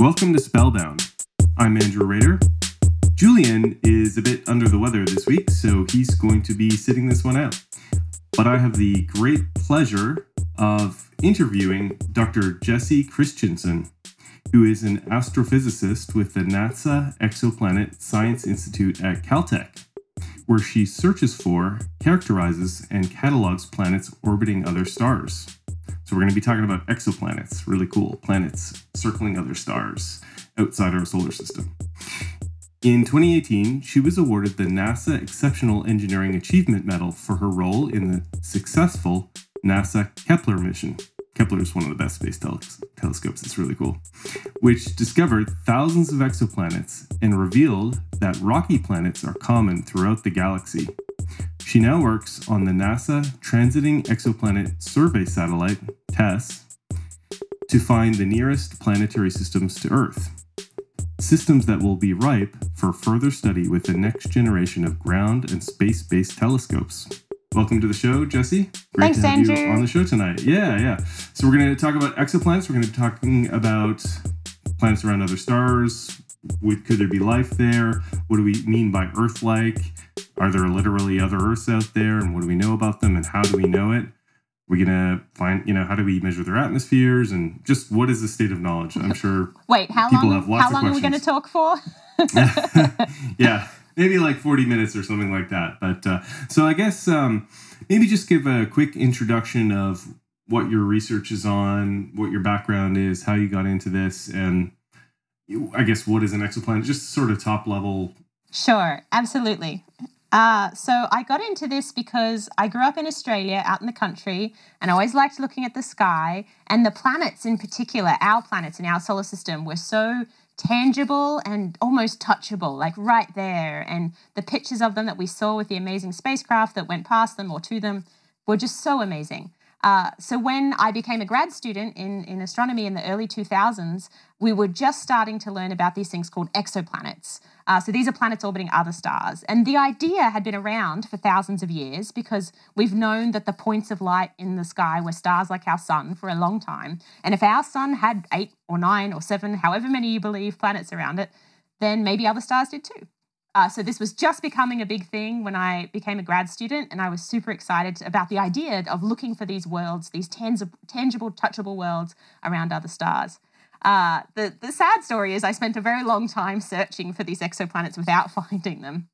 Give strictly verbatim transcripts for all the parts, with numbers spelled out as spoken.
Welcome to Spellbound. I'm Andrew Rader. Julian is a bit under the weather this week, so he's going to be sitting this one out. But I have the great pleasure of interviewing Doctor Jessie Christiansen, who is an astrophysicist with the NASA Exoplanet Science Institute at Caltech, where she searches for, characterizes, and catalogs planets orbiting other stars. So we're going to be talking about exoplanets, really cool planets circling other stars outside our solar system. In twenty eighteen, she was awarded the NASA Exceptional Engineering Achievement Medal for her role in the successful NASA Kepler mission. Kepler is one of the best space tele- telescopes, it's really cool, which discovered thousands of exoplanets and revealed that rocky planets are common throughout the galaxy. She now works on the NASA Transiting Exoplanet Survey Satellite, TESS, to find the nearest planetary systems to Earth. Systems that will be ripe for further study with the next generation of ground and space-based telescopes. Welcome to the show, Jessie. Great Thanks, to have Andrew. you on the show tonight. Yeah, yeah. So we're going to talk about exoplanets. We're going to be talking about planets around other stars. Would, could there be life there? What do we mean by Earth-like? Are there literally other Earths out there? And what do we know about them? And how do we know it? We're going to find, you know, how do we measure their atmospheres? And just what is the state of knowledge? I'm sure Wait, how people long, have lots how of long questions. How long are we going to talk for? Yeah, maybe like forty minutes or something like that. But uh, so I guess um, maybe just give a quick introduction of what your research is on, what your background is, how you got into this, and I guess what is an exoplanet? Just sort of top level. Sure, absolutely. Uh, so I got into this because I grew up in Australia, out in the country, and I always liked looking at the sky. And the planets in particular, our planets in our solar system, were so tangible and almost touchable, like right there. And the pictures of them that we saw with the amazing spacecraft that went past them or to them were just so amazing. Uh, so when I became a grad student in, in astronomy in the early two thousands, we were just starting to learn about these things called exoplanets. Uh, so these are planets orbiting other stars. And the idea had been around for thousands of years because we've known that the points of light in the sky were stars like our sun for a long time. And if our sun had eight or nine or seven, however many you believe, planets around it, then maybe other stars did too. Uh, so this was just becoming a big thing when I became a grad student, and I was super excited about the idea of looking for these worlds, these tangi- tangible, touchable worlds around other stars. Uh, the, the sad story is I spent a very long time searching for these exoplanets without finding them.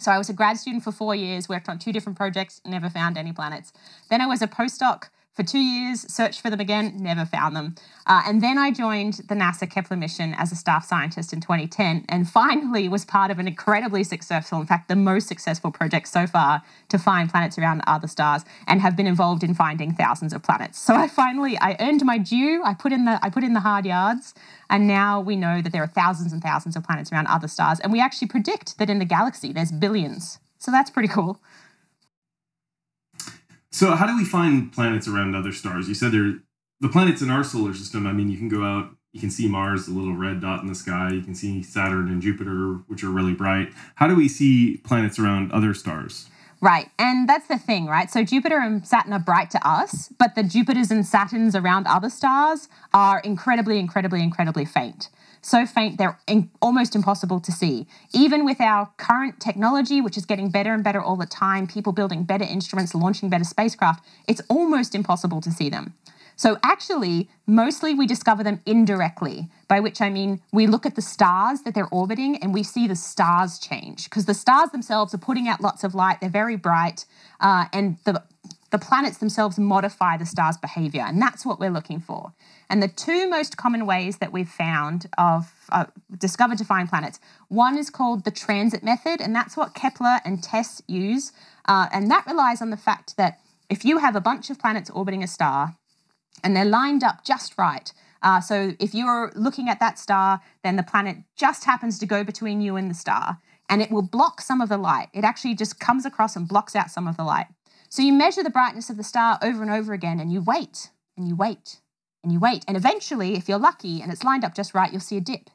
So I was a grad student for four years, worked on two different projects, never found any planets. Then I was a postdoc for two years, searched for them again, never found them. Uh, and then I joined the NASA Kepler mission as a staff scientist in twenty ten, and finally was part of an incredibly successful, in fact, the most successful project so far to find planets around other stars, and have been involved in finding thousands of planets. So I finally, I earned my due, I put in the, I put in the hard yards, and now we know that there are thousands and thousands of planets around other stars, and we actually predict that in the galaxy there's billions. So that's pretty cool. So how do we find planets around other stars? You said there, the planets in our solar system, I mean, you can go out, you can see Mars, the little red dot in the sky. You can see Saturn and Jupiter, which are really bright. How do we see planets around other stars? Right. And that's the thing, right? So Jupiter and Saturn are bright to us, but the Jupiters and Saturns around other stars are incredibly, incredibly, incredibly faint. So faint, they're in, almost impossible to see. Even with our current technology, which is getting better and better all the time, people building better instruments, launching better spacecraft, it's almost impossible to see them. So actually, mostly we discover them indirectly, by which I mean we look at the stars that they're orbiting and we see the stars change, because the stars themselves are putting out lots of light, they're very bright, uh, and the The planets themselves modify the star's behavior, and that's what we're looking for. And the two most common ways that we've found of uh, discovered to find planets, one is called the transit method, and that's what Kepler and TESS use. Uh, and that relies on the fact that if you have a bunch of planets orbiting a star and they're lined up just right, uh, so if you're looking at that star, then the planet just happens to go between you and the star, and it will block some of the light. It actually just comes across and blocks out some of the light. So you measure the brightness of the star over and over again, and you wait, and you wait, and you wait. And eventually, if you're lucky and it's lined up just right, you'll see a dip.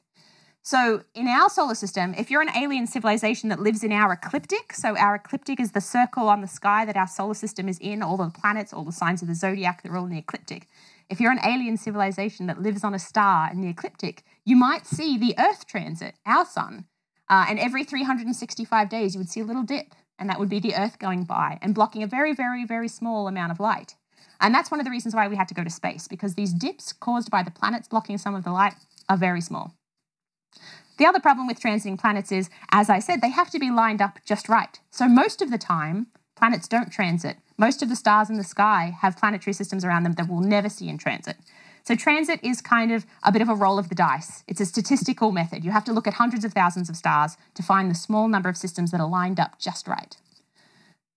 So in our solar system, if you're an alien civilization that lives in our ecliptic, so our ecliptic is the circle on the sky that our solar system is in, all the planets, all the signs of the zodiac, they're all in the ecliptic. If you're an alien civilization that lives on a star in the ecliptic, you might see the Earth transit, our sun. Uh, and every three hundred sixty-five days, you would see a little dip, and that would be the Earth going by and blocking a very, very, very small amount of light. And that's one of the reasons why we had to go to space, because these dips caused by the planets blocking some of the light are very small. The other problem with transiting planets is, as I said, they have to be lined up just right. So most of the time, planets don't transit. Most of the stars in the sky have planetary systems around them that we'll never see in transit. So transit is kind of a bit of a roll of the dice. It's a statistical method. You have to look at hundreds of thousands of stars to find the small number of systems that are lined up just right.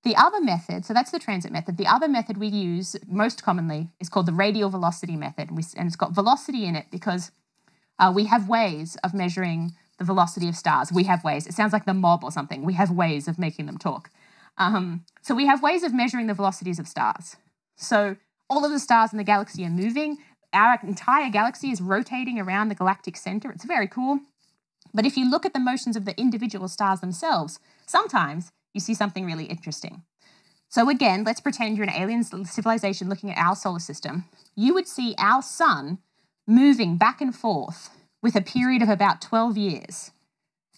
The other method, so that's the transit method. The other method we use most commonly is called the radial velocity method. And it's got velocity in it because uh, we have ways of measuring the velocity of stars. We have ways. It sounds like the mob or something. We have ways of making them talk. Um, so we have ways of measuring the velocities of stars. So all of the stars in the galaxy are moving. Our entire galaxy is rotating around the galactic center. It's very cool. But if you look at the motions of the individual stars themselves, sometimes you see something really interesting. So again, let's pretend you're an alien civilization looking at our solar system. You would see our sun moving back and forth with a period of about twelve years.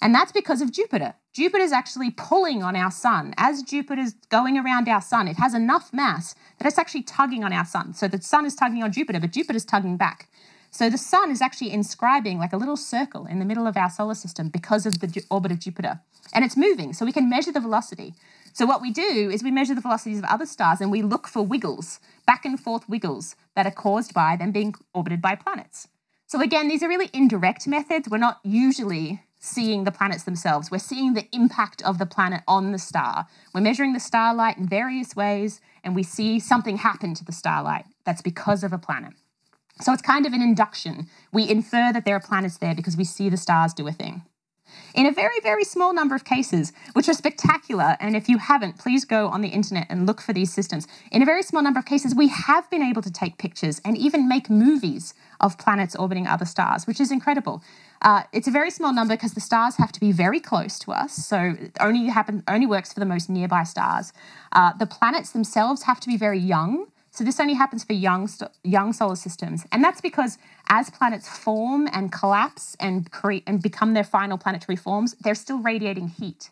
And that's because of Jupiter. Jupiter's actually pulling on our sun. As Jupiter's going around our sun, it has enough mass that it's actually tugging on our sun. So the sun is tugging on Jupiter, but Jupiter's tugging back. So the sun is actually inscribing like a little circle in the middle of our solar system because of the orbit of Jupiter. And it's moving, so we can measure the velocity. So what we do is we measure the velocities of other stars and we look for wiggles, back and forth wiggles that are caused by them being orbited by planets. So again, these are really indirect methods. We're not usually seeing the planets themselves. We're seeing the impact of the planet on the star. We're measuring the starlight in various ways, and we see something happen to the starlight that's because of a planet. So it's kind of an induction. We infer that there are planets there because we see the stars do a thing. In a very, very small number of cases, which are spectacular, and if you haven't, please go on the internet and look for these systems. In a very small number of cases, we have been able to take pictures and even make movies of planets orbiting other stars, which is incredible. Uh, it's a very small number because the stars have to be very close to us, so it only, happen, only works for the most nearby stars. Uh, the planets themselves have to be very young. So this only happens for young, young solar systems. And that's because as planets form and collapse and create and become their final planetary forms, they're still radiating heat.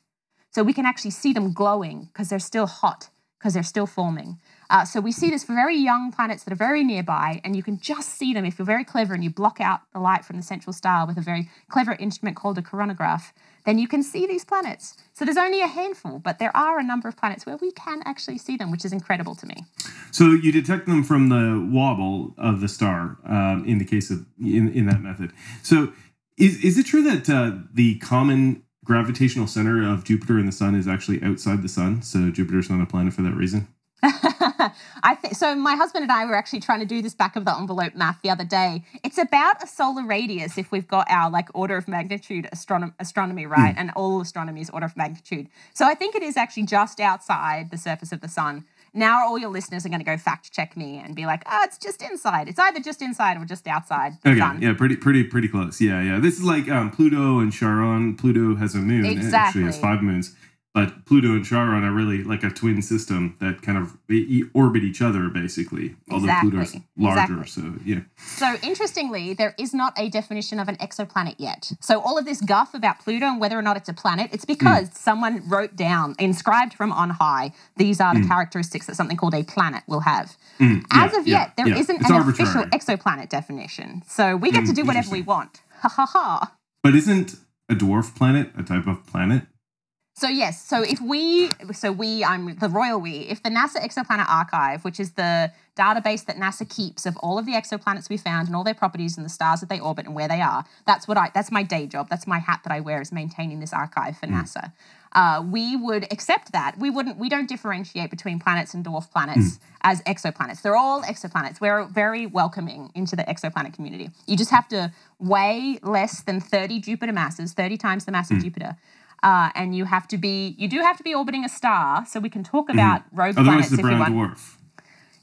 So we can actually see them glowing because they're still hot, because they're still forming. Uh, so we see this for very young planets that are very nearby, and you can just see them if you're very clever and you block out the light from the central star with a very clever instrument called a coronagraph, then you can see these planets. So there's only a handful, but there are a number of planets where we can actually see them, which is incredible to me. So you detect them from the wobble of the star um, in the case of in, in that method. So is is it true that uh, the common gravitational center of Jupiter and the sun is actually outside the sun? So Jupiter's not a planet for that reason? I th- so my husband and I were actually trying to do this back of the envelope math the other day. It's about a solar radius if we've got our like order of magnitude astronom- astronomy right, mm. and all astronomy is order of magnitude. So I think it is actually just outside the surface of the sun. Now all your listeners are going to go fact check me and be like, oh, it's just inside. It's either just inside or just outside the okay, sun. Yeah, pretty, pretty, pretty close. Yeah, yeah. This is like um, Pluto and Charon. Pluto has a moon. Exactly. It actually has five moons. But Pluto and Charon are really like a twin system that kind of orbit each other, basically. Although exactly. Pluto's larger, exactly. so yeah. So interestingly, there is not a definition of an exoplanet yet. So all of this guff about Pluto and whether or not it's a planet, it's because mm. someone wrote down, inscribed from on high, these are the mm. characteristics that something called a planet will have. Mm. As yeah, of yet, yeah, there yeah. isn't it's an arbitrary. Official exoplanet definition. So we get mm, to do whatever we want. Ha ha ha. But isn't a dwarf planet a type of planet? So yes, so if we, so we, I'm the royal we, if the NASA Exoplanet Archive, which is the database that NASA keeps of all of the exoplanets we found and all their properties and the stars that they orbit and where they are, that's what I, that's my day job, that's my hat that I wear is maintaining this archive for mm. NASA. Uh, we would accept that. We wouldn't, we don't differentiate between planets and dwarf planets mm. as exoplanets. They're all exoplanets. We're very welcoming into the exoplanet community. You just have to weigh less than thirty Jupiter masses, thirty times the mass of mm. Jupiter. Uh, and you have to be, you do have to be orbiting a star, so we can talk about mm. rogue Otherwise planets if you want. Otherwise, the brown dwarf.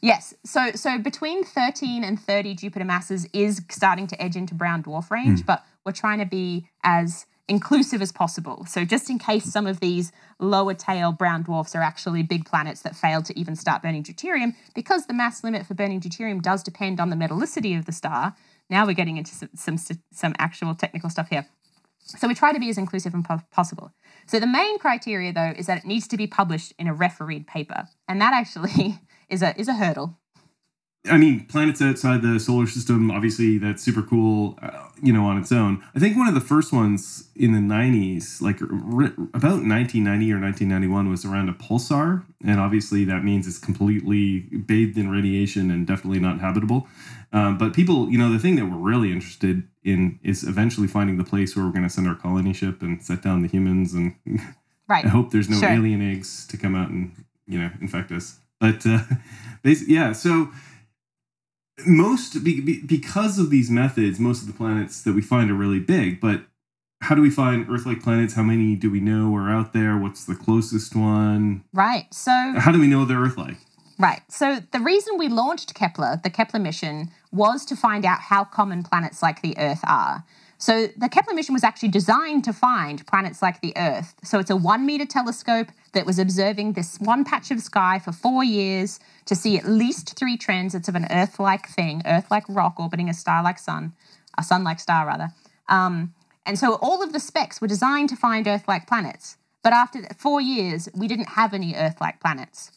Yes. So so between thirteen and thirty Jupiter masses is starting to edge into brown dwarf range, mm. but we're trying to be as inclusive as possible. So just in case some of these lower tail brown dwarfs are actually big planets that failed to even start burning deuterium, because the mass limit for burning deuterium does depend on the metallicity of the star. Now we're getting into some some, some actual technical stuff here. So we try to be as inclusive as po- possible. So the main criteria, though, is that it needs to be published in a refereed paper. And that actually is a is a hurdle. I mean, planets outside the solar system, obviously, that's super cool, uh, you know, on its own. I think one of the first ones in the nineties, like r- about nineteen ninety or nineteen ninety-one, was around a pulsar. And obviously, that means it's completely bathed in radiation and definitely not habitable. Um, but people, you know, the thing that we're really interested in is eventually finding the place where we're going to send our colony ship and set down the humans. And right. I hope there's no sure. alien eggs to come out and, you know, infect us. But uh, basically, yeah, so... Most be, be, because of these methods, most of the planets that we find are really big. But how do we find Earth-like planets? How many do we know are out there? What's the closest one? Right. So how do we know they're Earth-like? Right. So the reason we launched Kepler, the Kepler mission, was to find out how common planets like the Earth are. So the Kepler mission was actually designed to find planets like the Earth. So it's a one-meter telescope that was observing this one patch of sky for four years to see at least three transits of an Earth-like thing, Earth-like rock orbiting a star-like sun, a sun-like star rather. Um, and so all of the specs were designed to find Earth-like planets. But after four years, we didn't have any Earth-like planets.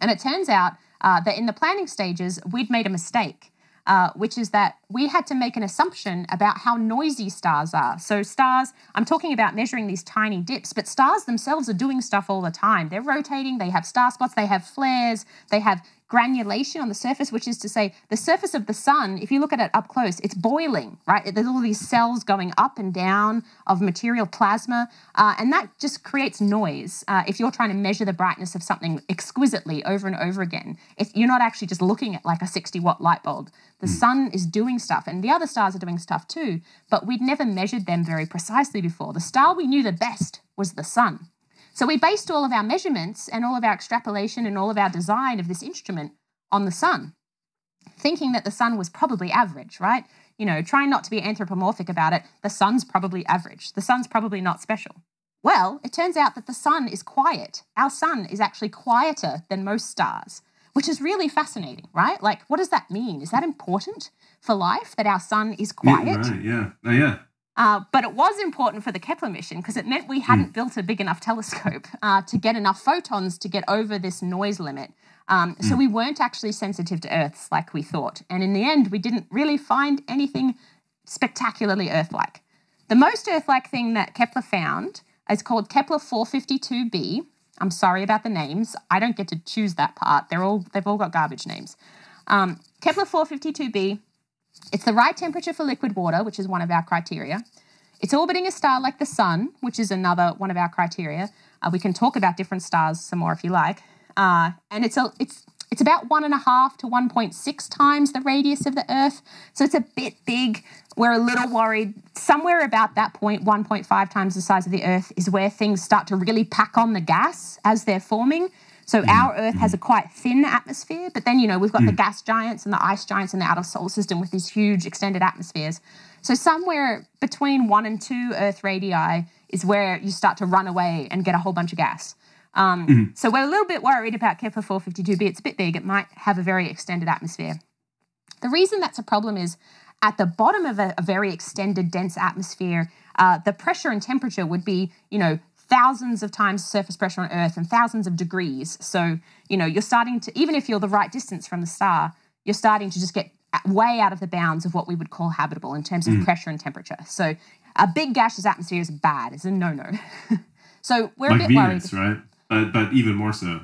And it turns out uh, that in the planning stages, we'd made a mistake. Uh, which is that we had to make an assumption about how noisy stars are. So stars, I'm talking about measuring these tiny dips, but stars themselves are doing stuff all the time. They're rotating, they have star spots, they have flares, they have granulation on the surface, which is to say the surface of the sun, if you look at it up close, it's boiling, right? There's all these cells going up and down of material plasma, uh, and that just creates noise. Uh, if you're trying to measure the brightness of something exquisitely over and over again, if you're not actually just looking at like a sixty-watt light bulb. The sun is doing stuff, and the other stars are doing stuff too, but we'd never measured them very precisely before. The star we knew the best was the sun. So we based all of our measurements and all of our extrapolation and all of our design of this instrument on the sun, thinking that the sun was probably average, right? You know, trying not to be anthropomorphic about it, the sun's probably average. The sun's probably not special. Well, it turns out that the sun is quiet. Our sun is actually quieter than most stars, which is really fascinating, right? Like, what does that mean? Is that important for life, that our sun is quiet? Yeah, right, yeah. Oh, yeah. Uh, but it was important for the Kepler mission because it meant we hadn't mm. built a big enough telescope uh, to get enough photons to get over this noise limit. Um, mm. So we weren't actually sensitive to Earths like we thought. And in the end, we didn't really find anything spectacularly Earth-like. The most Earth-like thing that Kepler found is called Kepler four fifty-two b, I'm sorry about the names. I don't get to choose that part. They're all, they've all got garbage names. Um, Kepler four fifty-two b, it's the right temperature for liquid water, which is one of our criteria. It's orbiting a star like the sun, which is another one of our criteria. Uh, we can talk about different stars some more if you like. Uh, and it's a, it's it's about one and a half to one point six times the radius of the Earth. So it's a bit big. We're a little worried. Somewhere about that point, one point five times the size of the Earth is where things start to really pack on the gas as they're forming. So mm. our Earth mm. has a quite thin atmosphere, but then, you know, we've got mm. the gas giants and the ice giants and the outer solar system with these huge extended atmospheres. So somewhere between one and two Earth radii is where you start to run away and get a whole bunch of gas. Um, mm. So we're a little bit worried about Kepler four fifty-two b. It's a bit big. It might have a very extended atmosphere. The reason that's a problem is at the bottom of a, a very extended, dense atmosphere, uh, the pressure and temperature would be, you know, thousands of times surface pressure on Earth and thousands of degrees. So, you know, you're starting to, even if you're the right distance from the star, you're starting to just get way out of the bounds of what we would call habitable in terms of mm. pressure and temperature. So a big gaseous atmosphere is bad. It's a no-no. So we're like a bit Venus, worried. Right? But, but even more so.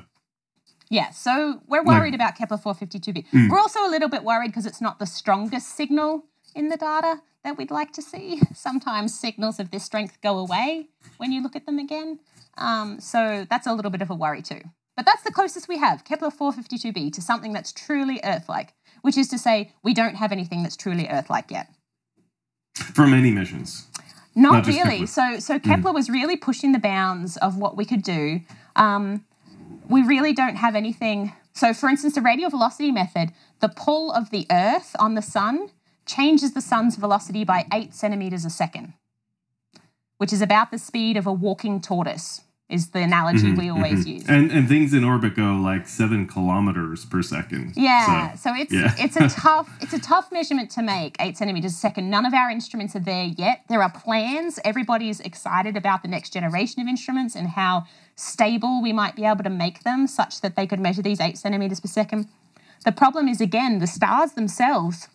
Yeah, so we're worried like, about Kepler four fifty-two b. Mm. We're also a little bit worried because it's not the strongest signal in the data that we'd like to see. Sometimes signals of this strength go away when you look at them again. Um, so that's a little bit of a worry too. But that's the closest we have, Kepler four fifty-two b, to something that's truly Earth-like, which is to say we don't have anything that's truly Earth-like yet. For many missions. Not, Not really. So so Kepler mm. was really pushing the bounds of what we could do. Um, we really don't have anything So, for instance, the radial velocity method, the pull of the Earth on the sun changes the sun's velocity by eight centimetres a second, which is about the speed of a walking tortoise, is the analogy mm-hmm, we always mm-hmm. use. And, and things in orbit go like seven kilometres per second. Yeah, so, so it's yeah. it's a tough it's a tough measurement to make, eight centimetres a second. None of our instruments are there yet. There are plans. Everybody is excited about the next generation of instruments and how stable we might be able to make them such that they could measure these eight centimetres per second. The problem is, again, the stars themselves,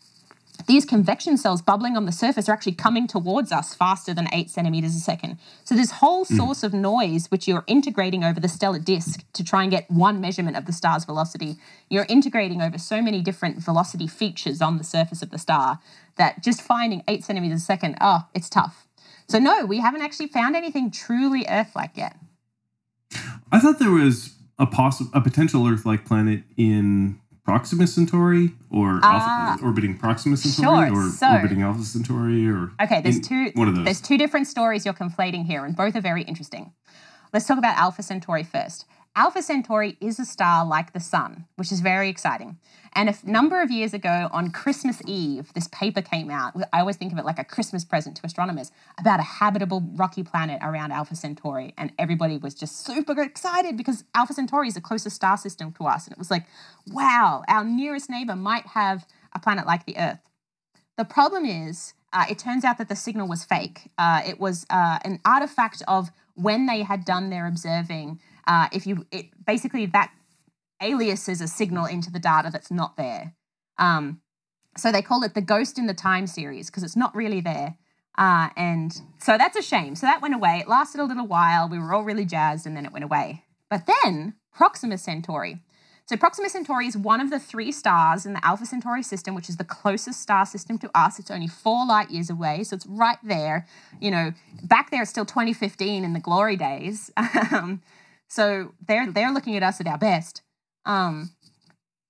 these convection cells bubbling on the surface are actually coming towards us faster than eight centimetres a second. So this whole source of noise, which you're integrating over the stellar disk to try and get one measurement of the star's velocity, you're integrating over so many different velocity features on the surface of the star that just finding eight centimetres a second, oh, it's tough. So no, we haven't actually found anything truly Earth-like yet. I thought there was a possible, a potential Earth-like planet in Proxima Centauri or uh, Alpha, orbiting Proxima Centauri sure. or so, orbiting Alpha Centauri or okay, there's two one of those. There's two different stories you're conflating here, and both are very interesting. Let's talk about Alpha Centauri first. Alpha Centauri is a star like the sun, which is very exciting. And a number of years ago on Christmas Eve, this paper came out. I always think of it like a Christmas present to astronomers about a habitable rocky planet around Alpha Centauri. And everybody was just super excited because Alpha Centauri is the closest star system to us. And it was like, wow, our nearest neighbor might have a planet like the Earth. The problem is, uh, it turns out that the signal was fake. Uh, it was uh, an artifact of when they had done their observing. Uh, if you it, basically that aliases a signal into the data that's not there. Um, so they call it the ghost in the time series because it's not really there. Uh, and so that's a shame. So that went away. It lasted a little while. We were all really jazzed and then it went away. But then Proxima Centauri. So Proxima Centauri is one of the three stars in the Alpha Centauri system, which is the closest star system to us. It's only four light years away, so it's right there. You know, back there it's still twenty fifteen in the glory days. So they're they're looking at us at our best. Um,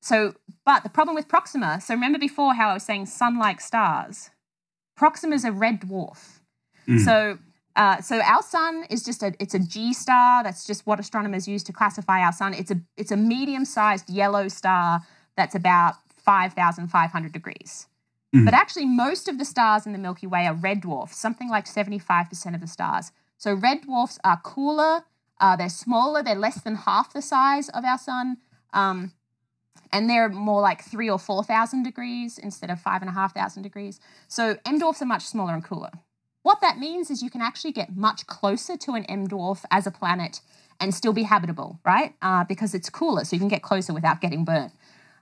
so, but the problem with Proxima, so remember before how I was saying sun-like stars, Proxima's a red dwarf. Mm. So, uh, so our sun is just a it's a G star. That's just what astronomers use to classify our sun. It's a it's a medium-sized yellow star that's about five thousand five hundred degrees. Mm. But actually, most of the stars in the Milky Way are red dwarfs. Something like seventy-five percent of the stars. So red dwarfs are cooler. Uh, they're smaller, they're less than half the size of our sun, um, and they're more like three or four thousand degrees instead of five thousand five hundred degrees. So M-dwarfs are much smaller and cooler. What that means is you can actually get much closer to an M-dwarf as a planet and still be habitable, right? Uh, because it's cooler, so you can get closer without getting burnt.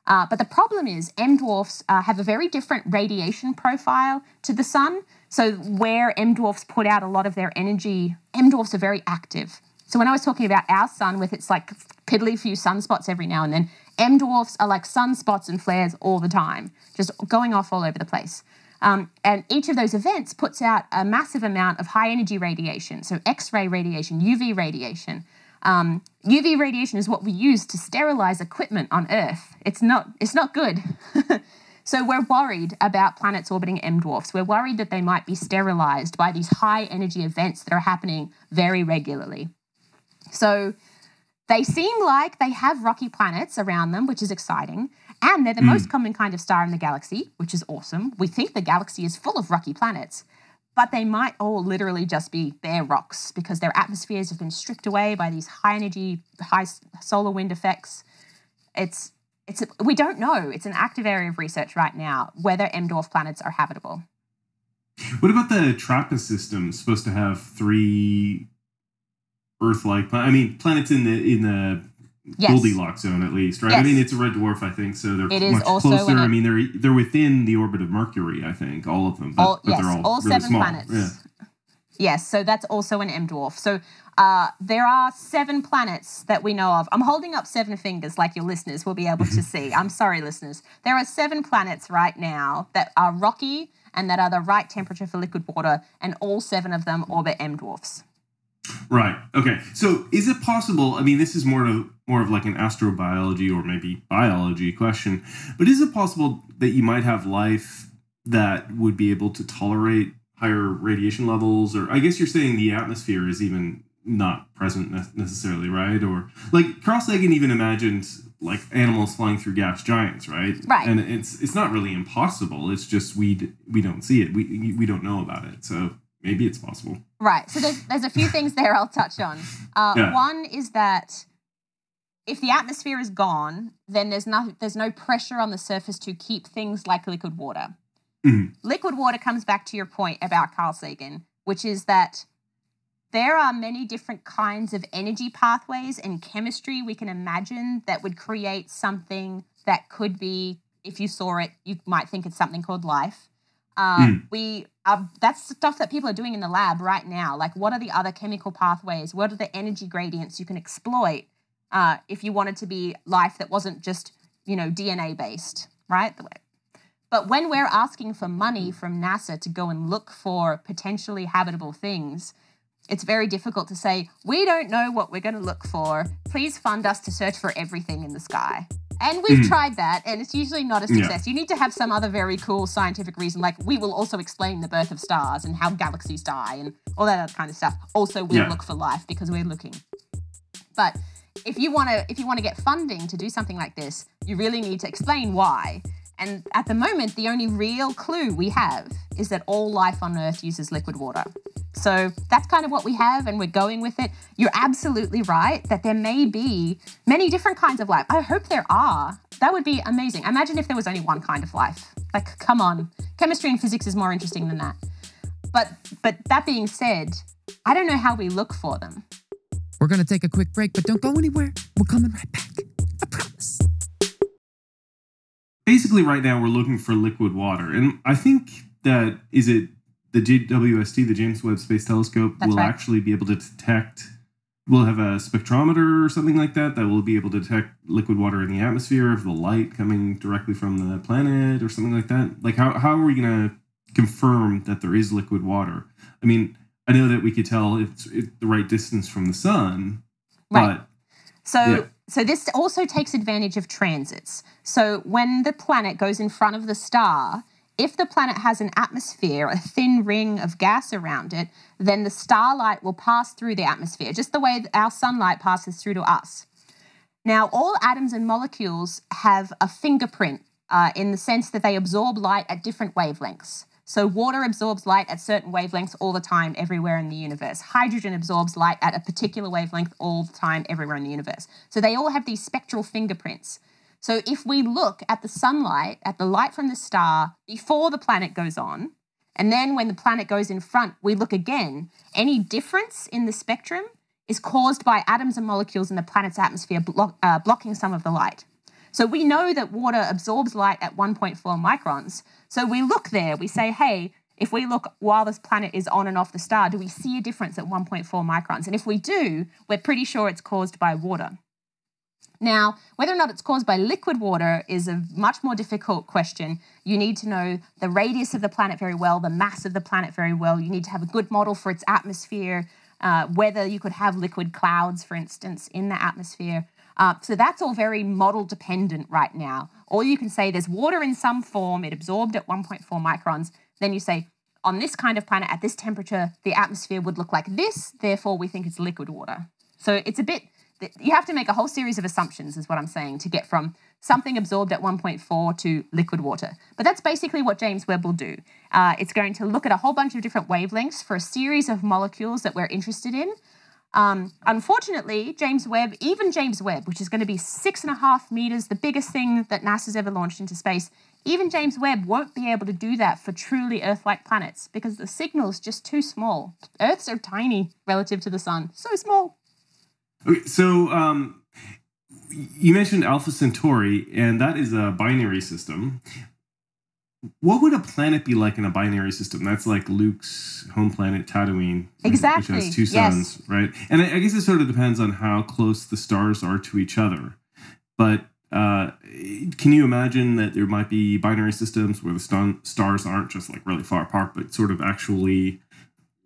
Uh, but the problem is M-dwarfs uh, have a very different radiation profile to the sun. So where M-dwarfs put out a lot of their energy, M-dwarfs are very active. So when I was talking about our sun with its like piddly few sunspots every now and then, M dwarfs are like sunspots and flares all the time, just going off all over the place. Um, and each of those events puts out a massive amount of high energy radiation. So X-ray radiation, U V radiation. Um, U V radiation is what we use to sterilize equipment on Earth. It's not, it's not good. So we're worried about planets orbiting M dwarfs. We're worried that they might be sterilized by these high energy events that are happening very regularly. So they seem like they have rocky planets around them, which is exciting, and they're the mm. most common kind of star in the galaxy, which is awesome. We think the galaxy is full of rocky planets, but they might all literally just be bare rocks because their atmospheres have been stripped away by these high-energy, high solar wind effects. It's it's we don't know. It's an active area of research right now, whether M-dwarf planets are habitable. What about the TRAPPIST system? It's supposed to have three Earth-like, I mean, planets in the in the yes. Goldilocks zone, at least, right? Yes. I mean, it's a red dwarf, I think, so they're it much closer. An, I mean, they're they're within the orbit of Mercury, I think, all of them. But, all, but yes, they're all, all really seven small. planets. Yeah. Yes, so that's also an M dwarf. So uh, there are seven planets that we know of. I'm holding up seven fingers, like your listeners will be able to see. I'm sorry, listeners. There are seven planets right now that are rocky and that are the right temperature for liquid water, and all seven of them orbit M dwarfs. Right. Okay. So is it possible, I mean, this is more of, more of like an astrobiology or maybe biology question, but is it possible that you might have life that would be able to tolerate higher radiation levels? Or I guess you're saying the atmosphere is even not present ne- necessarily, right? Or like Karl Sagan even imagined like animals flying through gas giants, right? Right. And it's it's not really impossible. It's just we we don't see it. We we don't know about it. So maybe it's possible. Right. So there's there's a few things there I'll touch on. Uh, yeah. One is that if the atmosphere is gone, then there's no there's no pressure on the surface to keep things like liquid water. Mm-hmm. Liquid water comes back to your point about Carl Sagan, which is that there are many different kinds of energy pathways and chemistry we can imagine that would create something that could be, if you saw it, you might think it's something called life. Um, mm. We are, that's stuff that people are doing in the lab right now. Like, what are the other chemical pathways? What are the energy gradients you can exploit uh, if you wanted to be life that wasn't just, you know, D N A-based, right? But when we're asking for money from NASA to go and look for potentially habitable things, it's very difficult to say, we don't know what we're going to look for. Please fund us to search for everything in the sky. And we've mm. tried that, and it's usually not a success. Yeah. You need to have some other very cool scientific reason, like we will also explain the birth of stars and how galaxies die and all that other kind of stuff. Also, we yeah. look for life because we're looking. But if you want to, if you want to get funding to do something like this, you really need to explain why. And at the moment, the only real clue we have is that all life on Earth uses liquid water. So that's kind of what we have, and we're going with it. You're absolutely right that there may be many different kinds of life. I hope there are. That would be amazing. Imagine if there was only one kind of life. Like, come on. Chemistry and physics is more interesting than that. But, but that being said, I don't know how we look for them. We're going to take a quick break, but don't go anywhere. We're coming right back. I promise. Basically, right now, we're looking for liquid water. And I think that, is it the J W S T, the James Webb Space Telescope, That's will right. actually be able to detect, we'll have a spectrometer or something like that, that will be able to detect liquid water in the atmosphere of the light coming directly from the planet or something like that. Like, how, how are we going to confirm that there is liquid water? I mean, I know that we could tell if it's the right distance from the sun, right. but... So, yeah. so this also takes advantage of transits. So when the planet goes in front of the star, if the planet has an atmosphere, a thin ring of gas around it, then the starlight will pass through the atmosphere, just the way our sunlight passes through to us. Now, all atoms and molecules have a fingerprint uh, in the sense that they absorb light at different wavelengths. So water absorbs light at certain wavelengths all the time, everywhere in the universe. Hydrogen absorbs light at a particular wavelength all the time, everywhere in the universe. So they all have these spectral fingerprints. So if we look at the sunlight, at the light from the star, before the planet goes on, and then when the planet goes in front, we look again, any difference in the spectrum is caused by atoms and molecules in the planet's atmosphere block, uh, blocking some of the light. So we know that water absorbs light at one point four microns. So we look there, we say, hey, if we look while this planet is on and off the star, do we see a difference at one point four microns? And if we do, we're pretty sure it's caused by water. Now, whether or not it's caused by liquid water is a much more difficult question. You need to know the radius of the planet very well, the mass of the planet very well. You need to have a good model for its atmosphere, uh, whether you could have liquid clouds, for instance, in the atmosphere. Uh, so that's all very model dependent right now. Or you can say there's water in some form, it absorbed at one point four microns. Then you say, on this kind of planet, at this temperature, the atmosphere would look like this, therefore we think it's liquid water. So it's a bit, you have to make a whole series of assumptions is what I'm saying to get from something absorbed at one point four to liquid water. But that's basically what James Webb will do. Uh, it's going to look at a whole bunch of different wavelengths for a series of molecules that we're interested in. Um, unfortunately, James Webb, even James Webb, which is going to be six and a half meters, the biggest thing that NASA's ever launched into space, even James Webb won't be able to do that for truly Earth-like planets because the signal's just too small. Earth's are tiny relative to the sun, so small. Okay, so um, you mentioned Alpha Centauri, and that is a binary system. What would a planet be like in a binary system? That's like Luke's home planet, Tatooine. Exactly. Which has two suns, yes. right? And I guess it sort of depends on how close the stars are to each other. But uh, can you imagine that there might be binary systems where the star- stars aren't just like really far apart, but sort of actually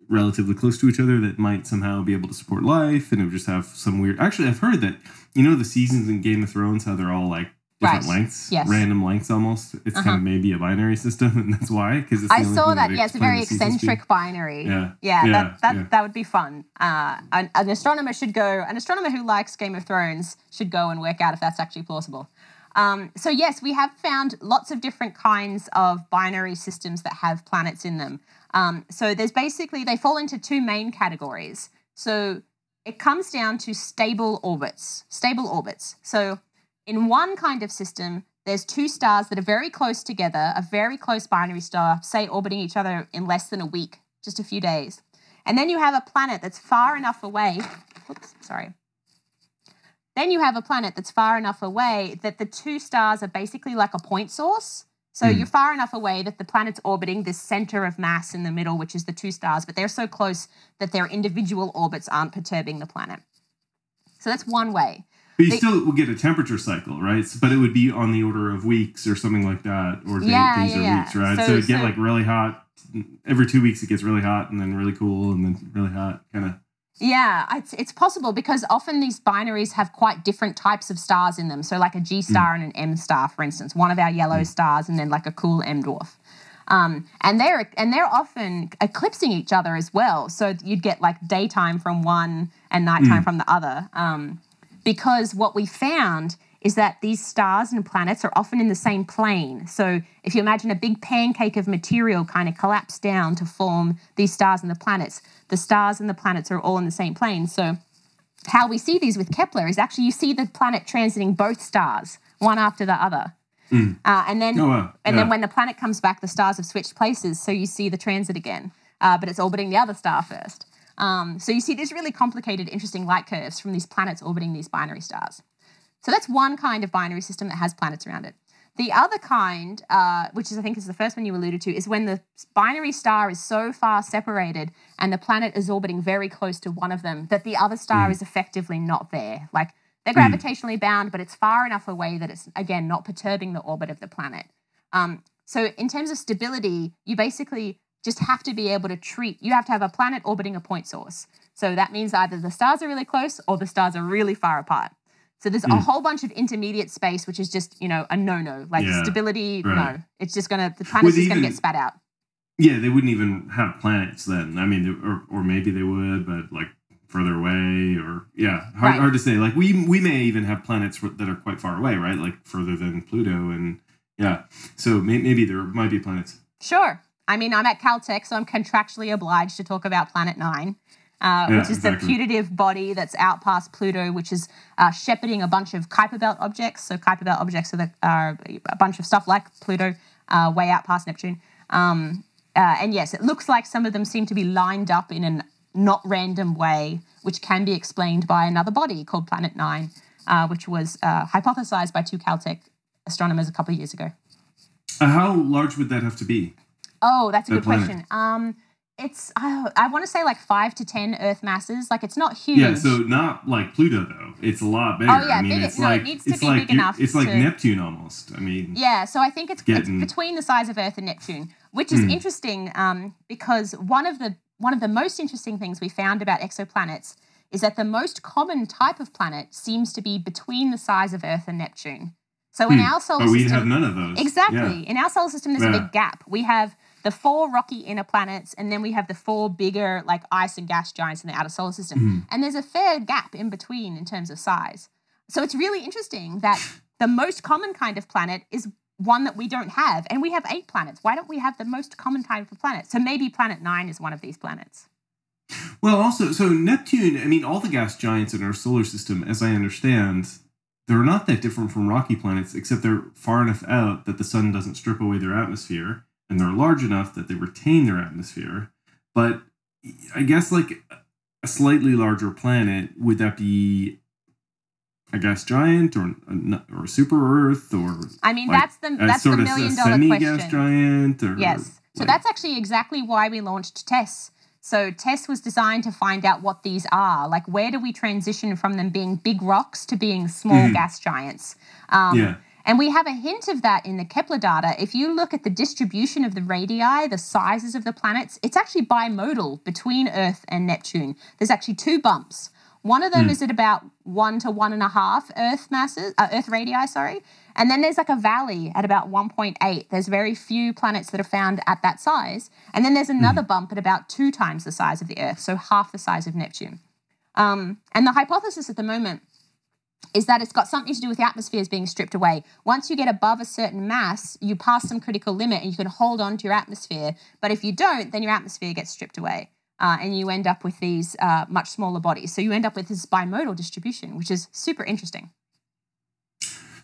relatively close to each other that might somehow be able to support life and it would just have some weird... Actually, I've heard that, you know, the seasons in Game of Thrones, how they're all like different right. lengths, yes. random lengths almost. It's uh-huh. kind of maybe a binary system, and that's why. Because I saw that, that yeah, it's a very eccentric binary. Yeah, yeah, yeah, that, that, yeah. that would be fun. Uh, an, an astronomer should go, an astronomer who likes Game of Thrones should go and work out if that's actually plausible. Um, so yes, we have found lots of different kinds of binary systems that have planets in them. Um, so there's basically, they fall into two main categories. So it comes down to stable orbits, stable orbits. So in one kind of system, there's two stars that are very close together, a very close binary star, say orbiting each other in less than a week, just a few days. And then you have a planet that's far enough away, oops, sorry. Then you have a planet that's far enough away that the two stars are basically like a point source. So mm. you're far enough away that the planet's orbiting this center of mass in the middle, which is the two stars, but they're so close that their individual orbits aren't perturbing the planet. So that's one way. But you they, still will get a temperature cycle, right? But it would be on the order of weeks or something like that, or yeah, days yeah, or yeah. weeks, right? So, so it'd get so, like really hot. Every two weeks it gets really hot and then really cool and then really hot, kind of. Yeah, it's, it's possible because often these binaries have quite different types of stars in them. So like a G star mm. and an M star, for instance, one of our yellow mm. stars and then like a cool M dwarf. Um, and they're and they're often eclipsing each other as well. So you'd get like daytime from one and nighttime mm. from the other. Um, because what we found is that these stars and planets are often in the same plane. So if you imagine a big pancake of material kind of collapsed down to form these stars and the planets, the stars and the planets are all in the same plane. So how we see these with Kepler is actually you see the planet transiting both stars, one after the other. Mm. Uh, and then, oh, wow. and yeah. then when the planet comes back, the stars have switched places, so you see the transit again. Uh, but it's orbiting the other star first. Um, so you see these really complicated, interesting light curves from these planets orbiting these binary stars. So that's one kind of binary system that has planets around it. The other kind, uh, which is I think is the first one you alluded to, is when the binary star is so far separated and the planet is orbiting very close to one of them that the other star mm. is effectively not there. Like they're gravitationally mm. bound, but it's far enough away that it's, again, not perturbing the orbit of the planet. Um, so in terms of stability, you basically just have to be able to treat, you have to have a planet orbiting a point source. So that means either the stars are really close or the stars are really far apart. So there's mm. a whole bunch of intermediate space, which is just, you know, a no-no. Like yeah, stability, right. no. It's just going to, the planet's just going to get spat out. Yeah, they wouldn't even have planets then. I mean, or or maybe they would, but like further away or, yeah, hard, right. hard to say. Like we we may even have planets that are quite far away, right? Like further than Pluto and, yeah. So may, maybe there might be planets. Sure. I mean, I'm at Caltech, so I'm contractually obliged to talk about Planet Nine. Uh, yeah, which is exactly. the putative body that's out past Pluto, which is uh, shepherding a bunch of Kuiper Belt objects. So Kuiper Belt objects are, the, are a bunch of stuff like Pluto uh, way out past Neptune. Um, uh, and yes, it looks like some of them seem to be lined up in a not random way, which can be explained by another body called Planet Nine, uh, which was uh, hypothesized by two Caltech astronomers a couple of years ago. Uh, how large would that have to be? Oh, that's a good planet. question. Um It's, oh, I want to say like five to ten Earth masses. Like, it's not huge. Yeah, so not like Pluto, though. It's a lot bigger. Oh, yeah, I mean, big, it's no, like, it needs to be like big enough. It's like to, Neptune almost. I mean, yeah, so I think it's, getting, it's between the size of Earth and Neptune, which is mm. interesting um, because one of the one of the most interesting things we found about exoplanets is that the most common type of planet seems to be between the size of Earth and Neptune. So in hmm. our solar but system... But we have none of those. Exactly. Yeah. In our solar system, there's yeah. a big gap. We have the four rocky inner planets, and then we have the four bigger like ice and gas giants in the outer solar system. Hmm. And there's a fair gap in between in terms of size. So it's really interesting that the most common kind of planet is one that we don't have, and we have eight planets. Why don't we have the most common type of planet? So maybe Planet Nine is one of these planets. Well, also, so Neptune, I mean, all the gas giants in our solar system, as I understand... They're not that different from rocky planets, except they're far enough out that the sun doesn't strip away their atmosphere, and they're large enough that they retain their atmosphere. But I guess like a slightly larger planet, would that be a gas giant or or super Earth or? I mean, like that's the that's the million dollar question. A semi-gas giant, or yes. So like, that's actually exactly why we launched TESS. So TESS was designed to find out what these are. Like, where do we transition from them being big rocks to being small mm. gas giants? Um, yeah. And we have a hint of that in the Kepler data. If you look at the distribution of the radii, the sizes of the planets, it's actually bimodal between Earth and Neptune. There's actually two bumps. One of them mm. is at about one to one and a half Earth masses, uh, Earth radii, sorry. And then there's like a valley at about one point eight. There's very few planets that are found at that size. And then there's another mm-hmm. bump at about two times the size of the Earth, so half the size of Neptune. Um, and the hypothesis at the moment is that it's got something to do with the atmospheres being stripped away. Once you get above a certain mass, you pass some critical limit and you can hold on to your atmosphere. But if you don't, then your atmosphere gets stripped away. Uh, and you end up with these uh, much smaller bodies. So you end up with this bimodal distribution, which is super interesting.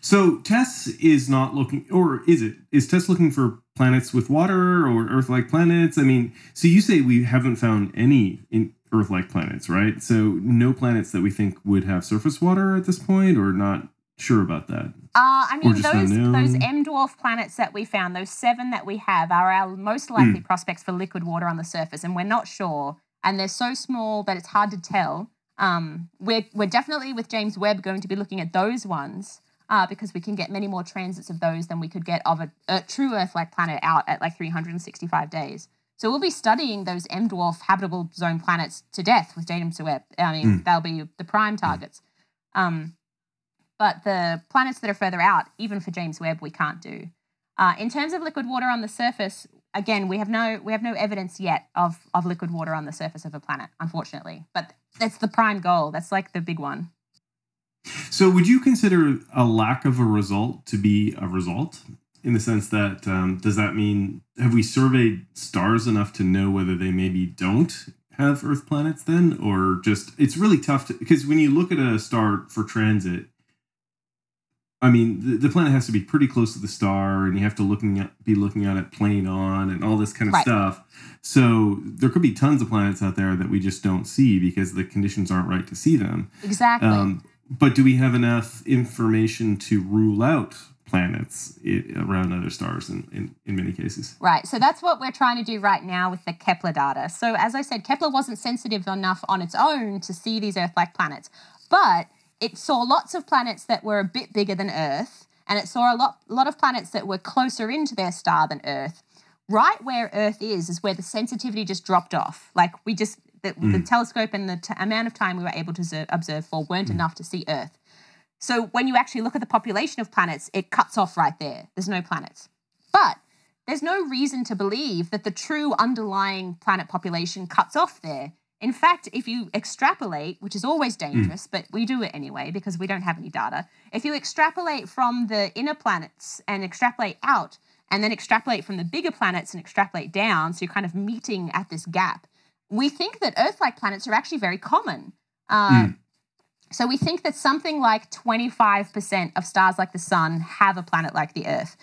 So TESS is not looking, or is it? Is TESS looking for planets with water or Earth-like planets? I mean, so you say we haven't found any in Earth-like planets, right? So no planets that we think would have surface water at this point, or not sure about that? Uh, I mean, those those M-dwarf planets that we found, those seven that we have, are our most likely mm. prospects for liquid water on the surface, and we're not sure. And they're so small that it's hard to tell. Um, we're, we're definitely, with James Webb, going to be looking at those ones. Uh, because we can get many more transits of those than we could get of a, a true Earth-like planet out at like three hundred sixty-five days. So we'll be studying those M-dwarf habitable zone planets to death with James Webb. I mean, mm. they'll be the prime targets. Um, but the planets that are further out, even for James Webb, we can't do. Uh, in terms of liquid water on the surface, again, we have no we have no evidence yet of of liquid water on the surface of a planet, unfortunately. But that's the prime goal. That's like the big one. So would you consider a lack of a result to be a result in the sense that um, does that mean have we surveyed stars enough to know whether they maybe don't have Earth planets then, or just it's really tough to, because when you look at a star for transit, I mean, the, the planet has to be pretty close to the star and you have to looking at, be looking at it plane on and all this kind of right. stuff. So there could be tons of planets out there that we just don't see because the conditions aren't right to see them. Exactly. Um, But do we have enough information to rule out planets around other stars in, in, in many cases? Right. So that's what we're trying to do right now with the Kepler data. So as I said, Kepler wasn't sensitive enough on its own to see these Earth-like planets, but it saw lots of planets that were a bit bigger than Earth, and it saw a lot, a lot of planets that were closer into their star than Earth. Right where Earth is is where the sensitivity just dropped off. Like we just... The, mm. the telescope and the t- amount of time we were able to observe, observe for weren't mm. enough to see Earth. So when you actually look at the population of planets, it cuts off right there. There's no planets. But there's no reason to believe that the true underlying planet population cuts off there. In fact, if you extrapolate, which is always dangerous, mm. but we do it anyway because we don't have any data, if you extrapolate from the inner planets and extrapolate out and then extrapolate from the bigger planets and extrapolate down, so you're kind of meeting at this gap, we think that Earth-like planets are actually very common. Uh, mm. So we think that something like twenty-five percent of stars like the Sun have a planet like the Earth.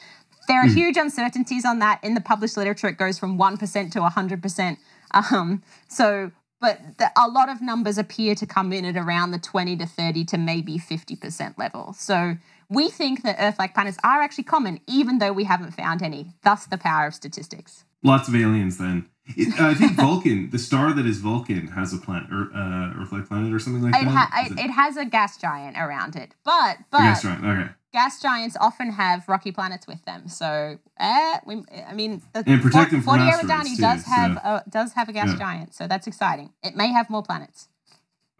There are mm. huge uncertainties on that. In the published literature, it goes from one percent to one hundred percent. Um, so, but the, a lot of numbers appear to come in at around the twenty to thirty to maybe fifty percent level. So we think that Earth-like planets are actually common, even though we haven't found any, thus the power of statistics. Lots of aliens then. It, uh, I think Vulcan, the star that is Vulcan, has a planet, or, uh, Earth-like planet, or something like it that. Ha- it, it has a gas giant around it, but but gas giant. Okay. Gas giants often have rocky planets with them, so uh, we, I mean, the and protect them from asteroids Eridani too, does have so. a, does have a gas yeah. giant, so that's exciting. It may have more planets.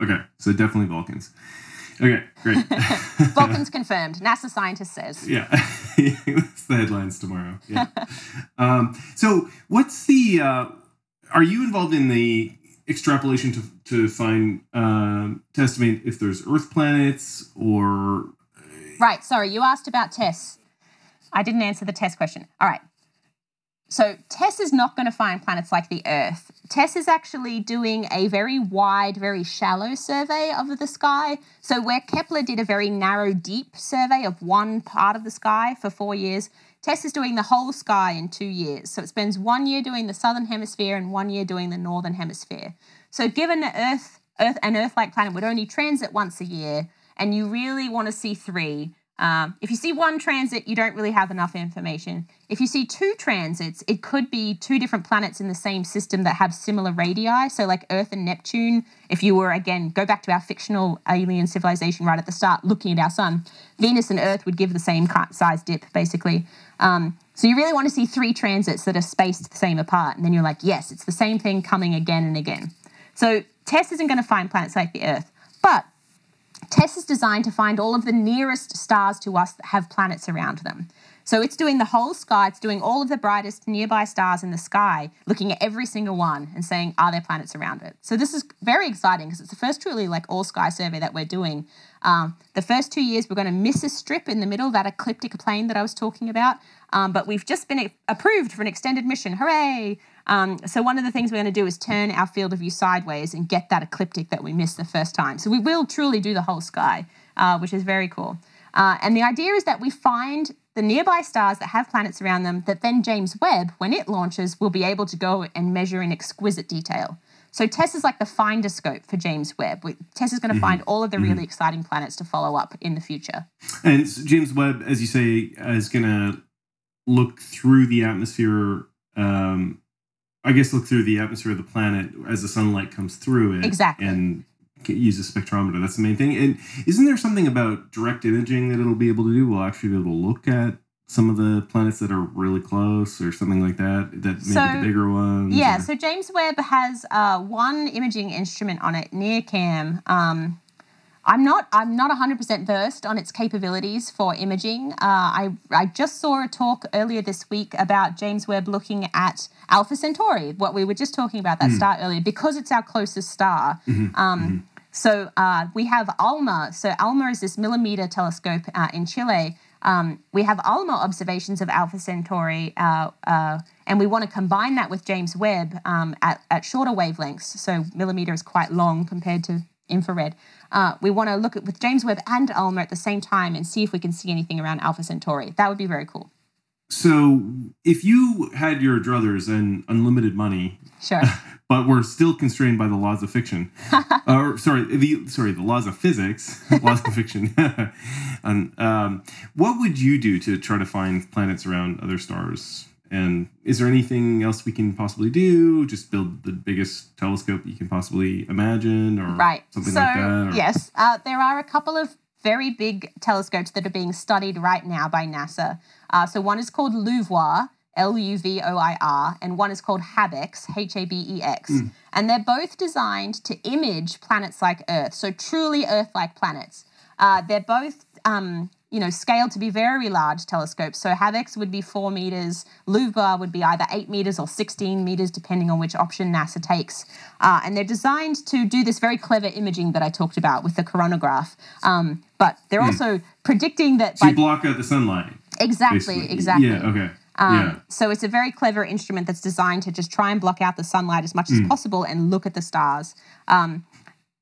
Okay, so definitely Vulcans. Okay, great. Vulcan's confirmed. NASA scientist says. Yeah, that's the headlines tomorrow. Yeah. um, so what's the, uh, are you involved in the extrapolation to to find, um, to estimate if there's Earth planets or? Right, sorry, you asked about TESS. I didn't answer the TESS question. All right. So TESS is not going to find planets like the Earth. TESS is actually doing a very wide, very shallow survey of the sky. So where Kepler did a very narrow, deep survey of one part of the sky for four years, TESS is doing the whole sky in two years. So it spends one year doing the southern hemisphere and one year doing the northern hemisphere. So given the Earth, Earth an Earth-like planet would only transit once a year, and you really want to see three. Um, if you see one transit, you don't really have enough information. If you see two transits, it could be two different planets in the same system that have similar radii. So like Earth and Neptune, if you were, again, go back to our fictional alien civilization right at the start, looking at our sun, Venus and Earth would give the same size dip, basically. Um, so you really want to see three transits that are spaced the same apart. And then you're like, yes, it's the same thing coming again and again. So TESS isn't going to find planets like the Earth. But TESS is designed to find all of the nearest stars to us that have planets around them. So it's doing the whole sky, it's doing all of the brightest nearby stars in the sky, looking at every single one and saying, are there planets around it? So this is very exciting because it's the first truly like all-sky survey that we're doing. Um, the first two years we're going to miss a strip in the middle, that ecliptic plane that I was talking about, um, but we've just been approved for an extended mission. Hooray! Um, so one of the things we're going to do is turn our field of view sideways and get that ecliptic that we missed the first time. So we will truly do the whole sky, uh, which is very cool. Uh, and the idea is that we find the nearby stars that have planets around them that then James Webb, when it launches, will be able to go and measure in exquisite detail. So TESS is like the finder scope for James Webb. TESS is going to mm-hmm. find all of the really mm-hmm. exciting planets to follow up in the future. And James Webb, as you say, is going to look through the atmosphere, um, I guess look through the atmosphere of the planet as the sunlight comes through it. Exactly. And use a spectrometer. That's the main thing. And isn't there something about direct imaging that it'll be able to do? We'll actually be able to look at some of the planets that are really close or something like that, that maybe so, the bigger ones? Yeah, or... so James Webb has uh, one imaging instrument on it, NearCam. Um, I'm not I'm not one hundred percent versed on its capabilities for imaging. Uh, I, I just saw a talk earlier this week about James Webb looking at Alpha Centauri, what we were just talking about, that mm. star earlier, because it's our closest star. Mm-hmm. Um, mm-hmm. So uh, we have ALMA. So ALMA is this millimeter telescope uh, in Chile. Um, we have ALMA observations of Alpha Centauri, uh, uh, and we want to combine that with James Webb um, at, at shorter wavelengths. So millimeter is quite long compared to infrared. Uh, we want to look at with James Webb and ALMA at the same time and see if we can see anything around Alpha Centauri. That would be very cool. So if you had your druthers and unlimited money, sure, but we're still constrained by the laws of fiction, or uh, sorry, the sorry the laws of physics, laws of fiction, and um, what would you do to try to find planets around other stars? And is there anything else we can possibly do? Just build the biggest telescope you can possibly imagine, or right. something so, like that? Or... Yes, uh, there are a couple of very big telescopes that are being studied right now by NASA. Uh, so one is called LUVOIR, L U V O I R, and one is called HABEX, H A B E X. Mm. And they're both designed to image planets like Earth, so truly Earth-like planets. Uh, they're both, um, you know, scaled to be very large telescopes. So HABEX would be four meters, LUVOIR would be either eight meters or sixteen meters, depending on which option NASA takes. Uh, and they're designed to do this very clever imaging that I talked about with the coronagraph. Um, but they're mm. also predicting that... So by- you block out the sunlight. Exactly, basically. exactly. Yeah, okay. Um, yeah. So it's a very clever instrument that's designed to just try and block out the sunlight as much mm. as possible and look at the stars. Um,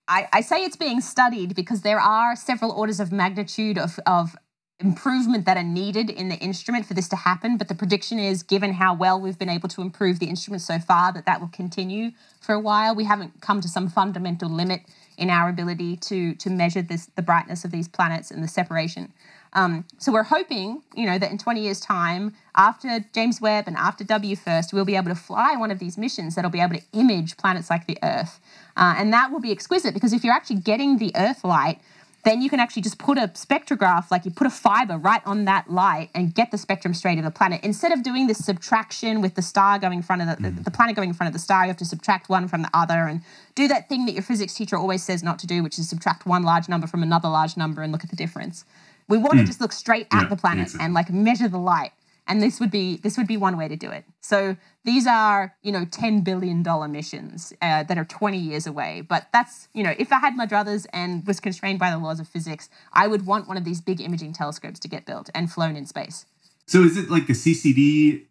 I, I say it's being studied because there are several orders of magnitude of, of improvement that are needed in the instrument for this to happen. But the prediction is, given how well we've been able to improve the instrument so far, that that will continue for a while. We haven't come to some fundamental limit in our ability to to measure this, the brightness of these planets and the separation. Um, so we're hoping, you know, that in twenty years' time, after James Webb and after WFIRST, we'll be able to fly one of these missions that'll be able to image planets like the Earth. Uh, and that will be exquisite because if you're actually getting the Earth light, then you can actually just put a spectrograph, like you put a fiber right on that light and get the spectrum straight of the planet. Instead of doing this subtraction with the star going in front of the, mm. the planet going in front of the star, you have to subtract one from the other and do that thing that your physics teacher always says not to do, which is subtract one large number from another large number and look at the difference. We want mm. to just look straight at yeah, the planet exactly. and like measure the light. And this would be this would be one way to do it. So these are, you know, ten billion dollars missions uh, that are twenty years away. But that's, you know, if I had my druthers and was constrained by the laws of physics, I would want one of these big imaging telescopes to get built and flown in space. So is it like the C C D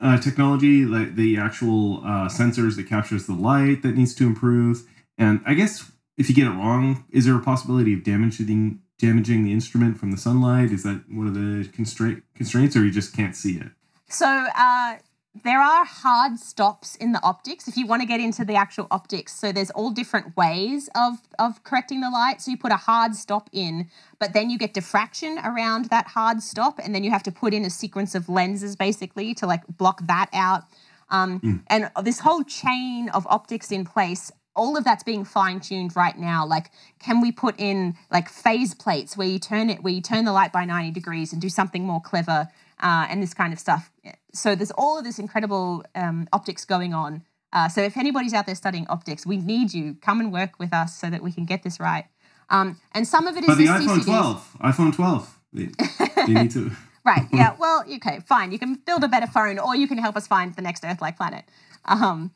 uh, technology, like the actual uh, sensors that captures the light that needs to improve? And I guess if you get it wrong, is there a possibility of damaging damaging the instrument from the sunlight? Is that one of the constra- constraints or you just can't see it? So uh, there are hard stops in the optics if you want to get into the actual optics. So there's all different ways of, of correcting the light. So you put a hard stop in, but then you get diffraction around that hard stop and then you have to put in a sequence of lenses basically to like block that out. Um, mm. And this whole chain of optics in place, all of that's being fine-tuned right now. Like, can we put in like phase plates where you turn it, where you turn the light by ninety degrees and do something more clever uh, and this kind of stuff. So there's all of this incredible um, optics going on. Uh, so if anybody's out there studying optics, we need you. Come and work with us so that we can get this right. Um, and some of it is... But the iPhone twelve, iPhone twelve, they, they need to... Right, yeah, well, okay, fine. You can build a better phone or you can help us find the next Earth-like planet. Um,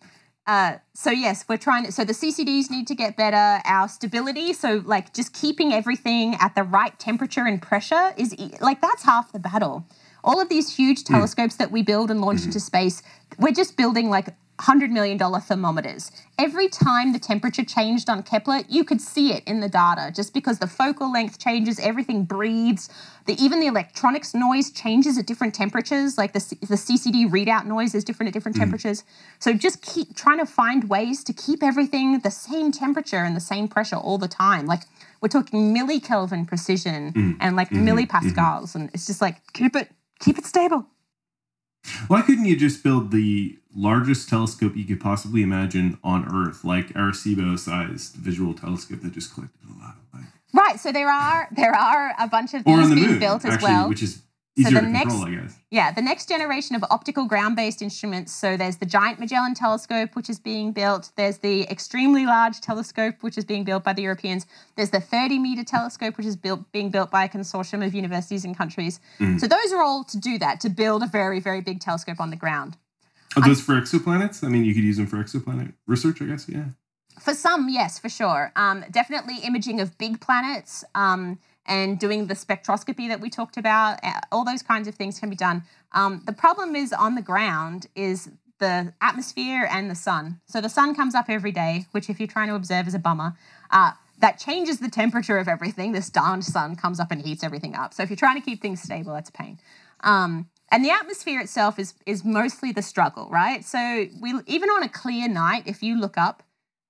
uh, so yes, we're trying to, so the C C Ds need to get better, our stability, so like just keeping everything at the right temperature and pressure is, like that's half the battle. All of these huge telescopes that we build and launch into space, we're just building like one hundred million dollars thermometers. Every time the temperature changed on Kepler, you could see it in the data just because the focal length changes, everything breathes, the, even the electronics noise changes at different temperatures, like the, the C C D readout noise is different at different temperatures. Mm. So just keep trying to find ways to keep everything the same temperature and the same pressure all the time. Like we're talking millikelvin precision mm. and like mm-hmm. millipascals mm-hmm. and it's just like keep it, keep it stable. Why couldn't you just build the largest telescope you could possibly imagine on Earth, like Arecibo-sized visual telescope that just collected a lot of light? Right. So there are there are a bunch of these being built as well, which is easier to control, I guess. Yeah, the next generation of optical ground-based instruments. So there's the Giant Magellan Telescope, which is being built. There's the Extremely Large Telescope, which is being built by the Europeans. There's the thirty meter Telescope, which is built being built by a consortium of universities and countries. Mm. So those are all to do that, to build a very, very big telescope on the ground. Are those for exoplanets? I mean, you could use them for exoplanet research, I guess, yeah. For some, yes, for sure. Um, definitely imaging of big planets um, and doing the spectroscopy that we talked about, all those kinds of things can be done. Um, the problem is on the ground is the atmosphere and the sun. So the sun comes up every day, which if you're trying to observe is a bummer. Uh, that changes the temperature of everything. This darned sun comes up and heats everything up. So if you're trying to keep things stable, that's a pain. Um, And the atmosphere itself is is mostly the struggle, right? So we even on a clear night, if you look up,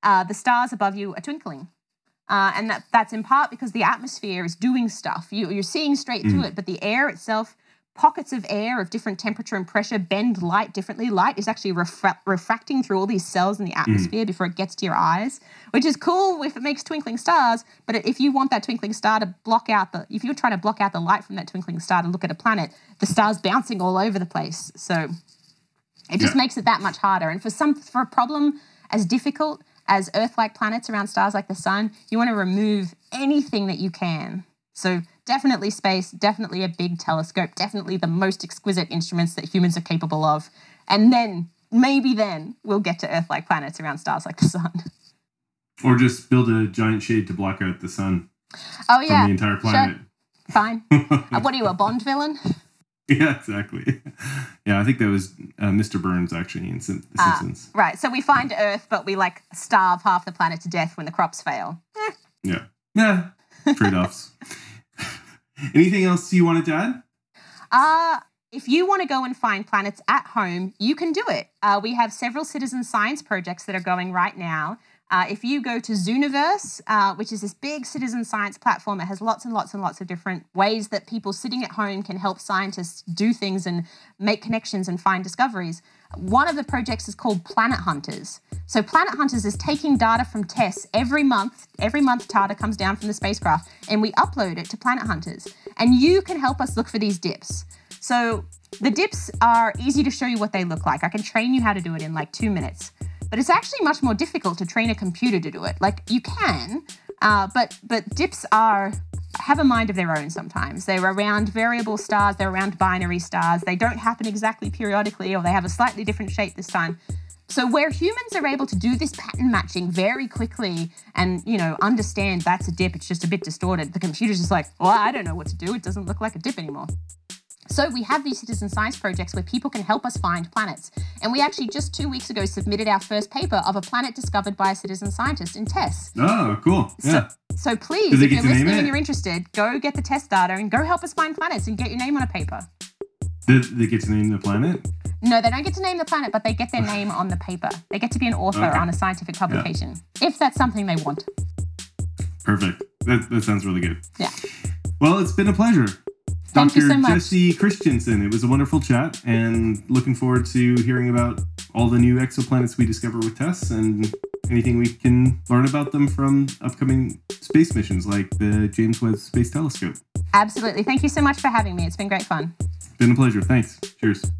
uh, the stars above you are twinkling. Uh, and that, that's in part because the atmosphere is doing stuff. You, you're seeing straight mm. through it, but the air itself, pockets of air of different temperature and pressure bend light differently. Light is actually refra- refracting through all these cells in the atmosphere mm. before it gets to your eyes, which is cool if it makes twinkling stars, but if you want that twinkling star to block out the, if you're trying to block out the light from that twinkling star to look at a planet, the star's bouncing all over the place. So it just yeah. makes it that much harder. And for some, for a problem as difficult as Earth-like planets around stars like the sun, you want to remove anything that you can. So definitely space, definitely a big telescope, definitely the most exquisite instruments that humans are capable of. And then, maybe then, we'll get to Earth-like planets around stars like the sun. Or just build a giant shade to block out the sun. Oh, yeah. From the entire planet. Sure. Fine. uh, what are you, a Bond villain? Yeah, exactly. Yeah, I think that was uh, Mister Burns, actually, in Sim- The Simpsons. Uh, right, so we find Earth, but we, like, starve half the planet to death when the crops fail. Eh. Yeah. Yeah. Trade-offs. Anything else you wanted to add? Uh, if you want to go and find planets at home, you can do it. Uh, we have several citizen science projects that are going right now. Uh, if you go to Zooniverse, uh, which is this big citizen science platform, it has lots and lots and lots of different ways that people sitting at home can help scientists do things and make connections and find discoveries. One of the projects is called Planet Hunters. So Planet Hunters is taking data from tests every month. Every month data comes down from the spacecraft and we upload it to Planet Hunters. And you can help us look for these dips. So the dips are easy to show you what they look like. I can train you how to do it in like two minutes. But it's actually much more difficult to train a computer to do it. Like you can, uh, but but dips are have a mind of their own sometimes. They're around variable stars, they're around binary stars. They don't happen exactly periodically or they have a slightly different shape this time. So where humans are able to do this pattern matching very quickly and, you know, understand that's a dip, it's just a bit distorted. The computer's just like, well, I don't know what to do. It doesn't look like a dip anymore. So we have these citizen science projects where people can help us find planets. And we actually just two weeks ago submitted our first paper of a planet discovered by a citizen scientist in TESS. Oh, cool. Yeah. So, so please, if you're listening and you're interested, go get the TESS data and go help us find planets and get your name on a paper. Did they get to name the planet? No, they don't get to name the planet, but they get their name on the paper. They get to be an author okay. on a scientific publication, yeah. if that's something they want. Perfect. That, that sounds really good. Yeah. Well, it's been a pleasure. Thank Doctor you so much. Jessie Christiansen. It was a wonderful chat and looking forward to hearing about all the new exoplanets we discover with TESS and anything we can learn about them from upcoming space missions like the James Webb Space Telescope. Absolutely. Thank you so much for having me. It's been great fun. It's been a pleasure. Thanks. Cheers.